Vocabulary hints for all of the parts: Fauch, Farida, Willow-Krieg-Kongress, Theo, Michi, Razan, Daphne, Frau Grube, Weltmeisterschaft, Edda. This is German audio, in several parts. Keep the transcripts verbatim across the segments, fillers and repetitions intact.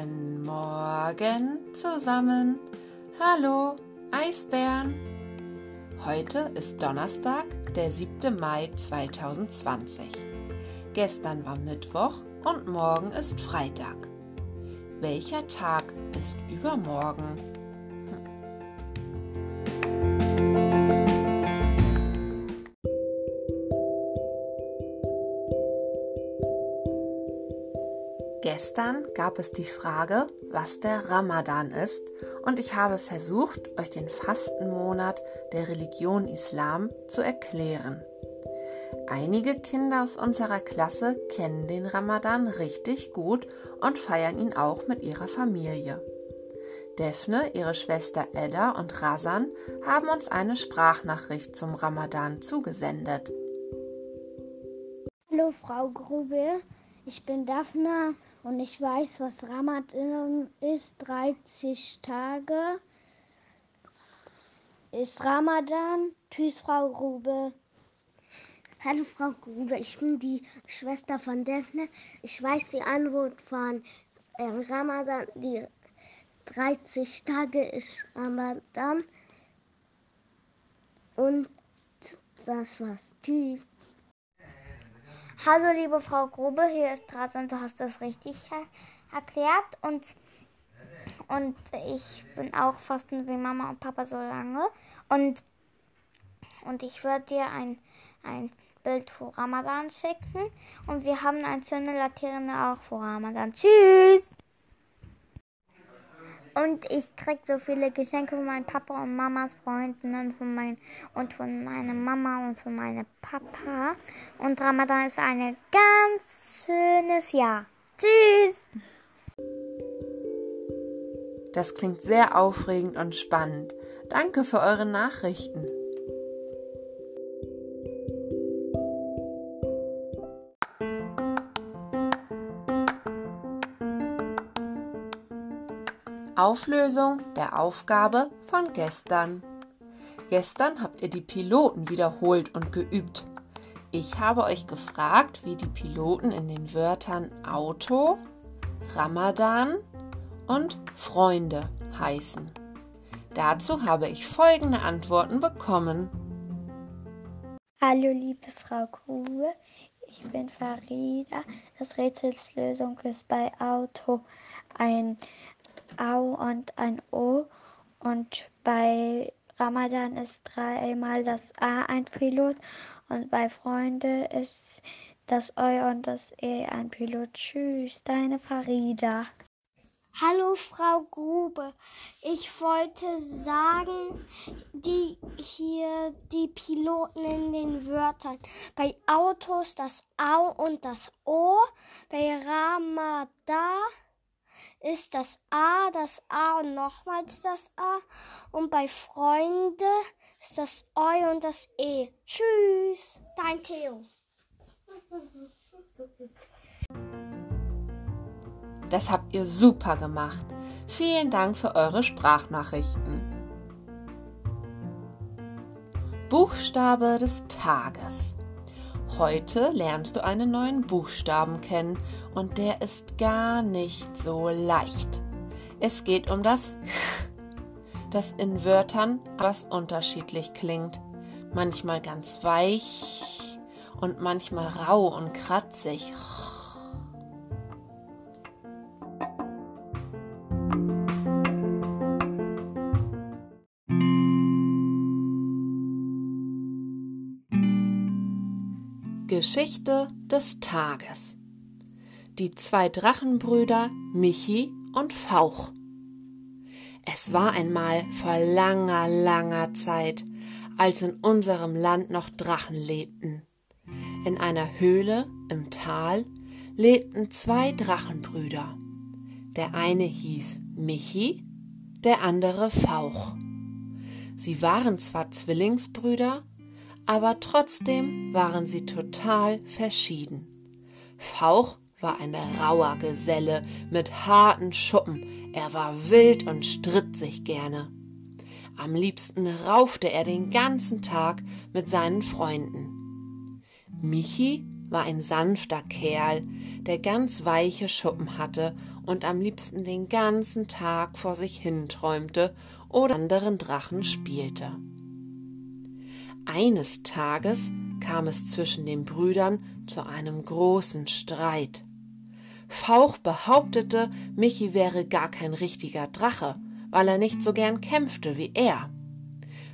Guten Morgen zusammen. Hallo Eisbären. Heute ist Donnerstag, der siebte Mai zweitausendzwanzig. Gestern war Mittwoch und morgen ist Freitag. Welcher Tag ist übermorgen? Gestern gab es die Frage, was der Ramadan ist, und ich habe versucht, euch den Fastenmonat der Religion Islam zu erklären. Einige Kinder aus unserer Klasse kennen den Ramadan richtig gut und feiern ihn auch mit ihrer Familie. Daphne, ihre Schwester Edda und Razan haben uns eine Sprachnachricht zum Ramadan zugesendet. Hallo Frau Grube, ich bin Daphne. Und ich weiß, was Ramadan ist. dreißig Tage ist Ramadan. Tschüss, Frau Grube. Hallo, Frau Grube. Ich bin die Schwester von Daphne. Ich weiß die Antwort von äh, Ramadan. Die dreißig Tage ist Ramadan. Und das war's. Tschüss. Hallo liebe Frau Grube, hier ist Razan, du hast das richtig erklärt und, und ich bin auch fasten wie Mama und Papa so lange und, und ich würde dir ein, ein Bild vor Ramadan schicken und wir haben eine schöne Laterne auch vor Ramadan. Tschüss! Und ich krieg so viele Geschenke von meinem Papa und Mamas Freunden und von, mein, und von meiner Mama und von meinem Papa. Und Ramadan ist ein ganz schönes Jahr. Tschüss! Das klingt sehr aufregend und spannend. Danke für eure Nachrichten. Auflösung der Aufgabe von gestern. Gestern habt ihr die Piloten wiederholt und geübt. Ich habe euch gefragt, wie die Piloten in den Wörtern Auto, Ramadan und Freunde heißen. Dazu habe ich folgende Antworten bekommen. Hallo liebe Frau Grube, ich bin Farida. Das Rätselslösung ist bei Auto ein Au und ein O und bei Ramadan ist dreimal das A ein Pilot und bei Freunde ist das Eu und das E ein Pilot. Tschüss, deine Farida. Hallo Frau Grube, ich wollte sagen, die hier die Piloten in den Wörtern. Bei Autos das Au und das O, bei Ramadan ist das A, das A und nochmals das A. Und bei Freunde ist das Eu und das E. Tschüss, dein Theo. Das habt ihr super gemacht. Vielen Dank für eure Sprachnachrichten. Buchstabe des Tages. Heute lernst du einen neuen Buchstaben kennen und der ist gar nicht so leicht. Es geht um das Ch, das in Wörtern etwas unterschiedlich klingt. Manchmal ganz weich und manchmal rau und kratzig. Geschichte des Tages. Die zwei Drachenbrüder Michi und Fauch. Es war einmal vor langer, langer Zeit, als in unserem Land noch Drachen lebten. In einer Höhle im Tal lebten zwei Drachenbrüder. Der eine hieß Michi, der andere Fauch. Sie waren zwar Zwillingsbrüder, aber trotzdem waren sie total verschieden. Fauch war ein rauer Geselle mit harten Schuppen. Er war wild und stritt sich gerne. Am liebsten raufte er den ganzen Tag mit seinen Freunden. Michi war ein sanfter Kerl, der ganz weiche Schuppen hatte und am liebsten den ganzen Tag vor sich hinträumte oder mit anderen Drachen spielte. Eines Tages kam es zwischen den Brüdern zu einem großen Streit. Fauch behauptete, Michi wäre gar kein richtiger Drache, weil er nicht so gern kämpfte wie er.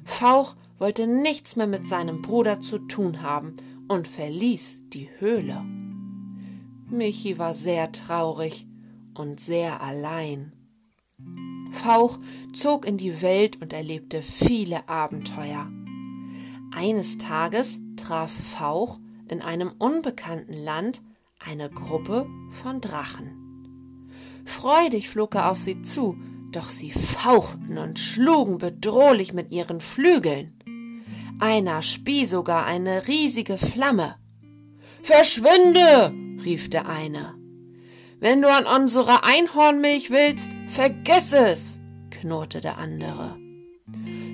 Fauch wollte nichts mehr mit seinem Bruder zu tun haben und verließ die Höhle. Michi war sehr traurig und sehr allein. Fauch zog in die Welt und erlebte viele Abenteuer. Eines Tages traf Fauch in einem unbekannten Land eine Gruppe von Drachen. Freudig flog er auf sie zu, doch sie fauchten und schlugen bedrohlich mit ihren Flügeln. Einer spie sogar eine riesige Flamme. »Verschwinde«, rief der eine. »Wenn du an unserer Einhornmilch willst, vergiss es«, knurrte der andere.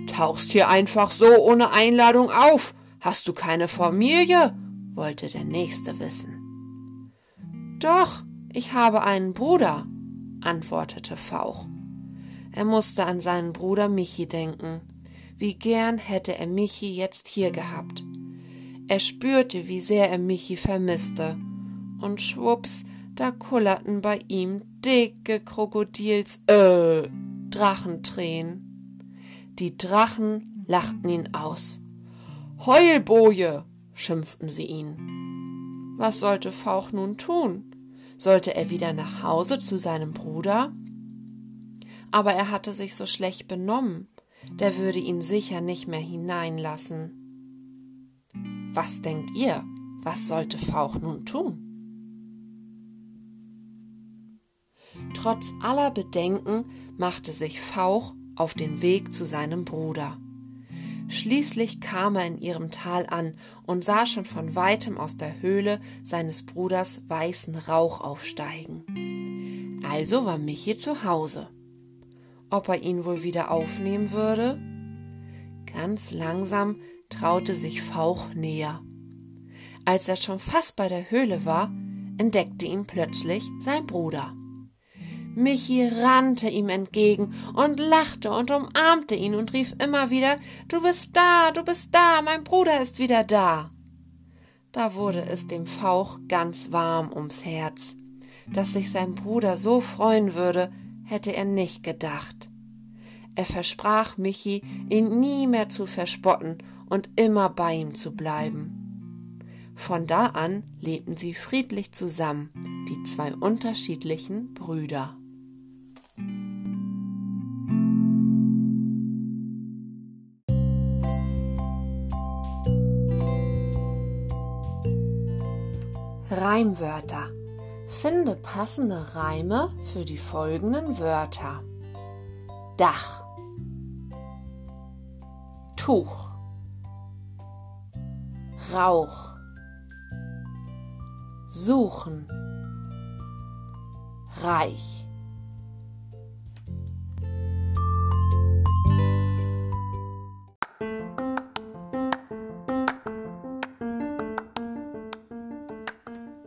»Tauchst hier einfach so ohne Einladung auf. Hast du keine Familie?«, wollte der nächste wissen. »Doch, ich habe einen Bruder«, antwortete Fauch. Er musste an seinen Bruder Michi denken. Wie gern hätte er Michi jetzt hier gehabt. Er spürte, wie sehr er Michi vermisste. Und schwupps, da kullerten bei ihm dicke Krokodils, äh, Drachentränen. Die Drachen lachten ihn aus. »Heulboje«, schimpften sie ihn. Was sollte Fauch nun tun? Sollte er wieder nach Hause zu seinem Bruder? Aber er hatte sich so schlecht benommen. Der würde ihn sicher nicht mehr hineinlassen. Was denkt ihr? Was sollte Fauch nun tun? Trotz aller Bedenken machte sich Fauch auf den Weg zu seinem Bruder. Schließlich kam er in ihrem Tal an und sah schon von weitem aus der Höhle seines Bruders weißen Rauch aufsteigen. Also war Michi zu Hause. Ob er ihn wohl wieder aufnehmen würde? Ganz langsam traute sich Fauch näher. Als er schon fast bei der Höhle war, entdeckte ihn plötzlich sein Bruder. Michi rannte ihm entgegen und lachte und umarmte ihn und rief immer wieder: »Du bist da, du bist da, mein Bruder ist wieder da!« Da wurde es dem Fauch ganz warm ums Herz. Dass sich sein Bruder so freuen würde, hätte er nicht gedacht. Er versprach Michi, ihn nie mehr zu verspotten und immer bei ihm zu bleiben. Von da an lebten sie friedlich zusammen, die zwei unterschiedlichen Brüder. Reimwörter. Finde passende Reime für die folgenden Wörter: Dach, Tuch, Rauch, Suchen, Reich.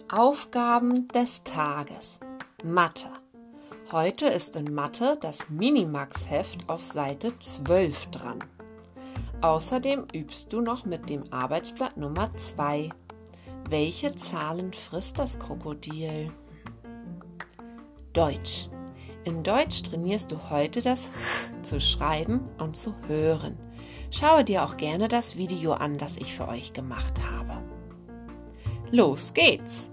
Aufgaben des Tages. Mathe. Heute ist in Mathe das Minimax-Heft auf Seite zwölf dran. Außerdem übst du noch mit dem Arbeitsblatt Nummer zwei. Welche Zahlen frisst das Krokodil? Deutsch. In Deutsch trainierst du heute das H zu schreiben und zu hören. Schaue dir auch gerne das Video an, das ich für euch gemacht habe. Los geht's!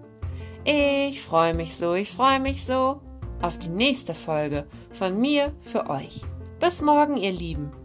Ich freue mich so, ich freue mich so auf die nächste Folge von mir für euch. Bis morgen, ihr Lieben!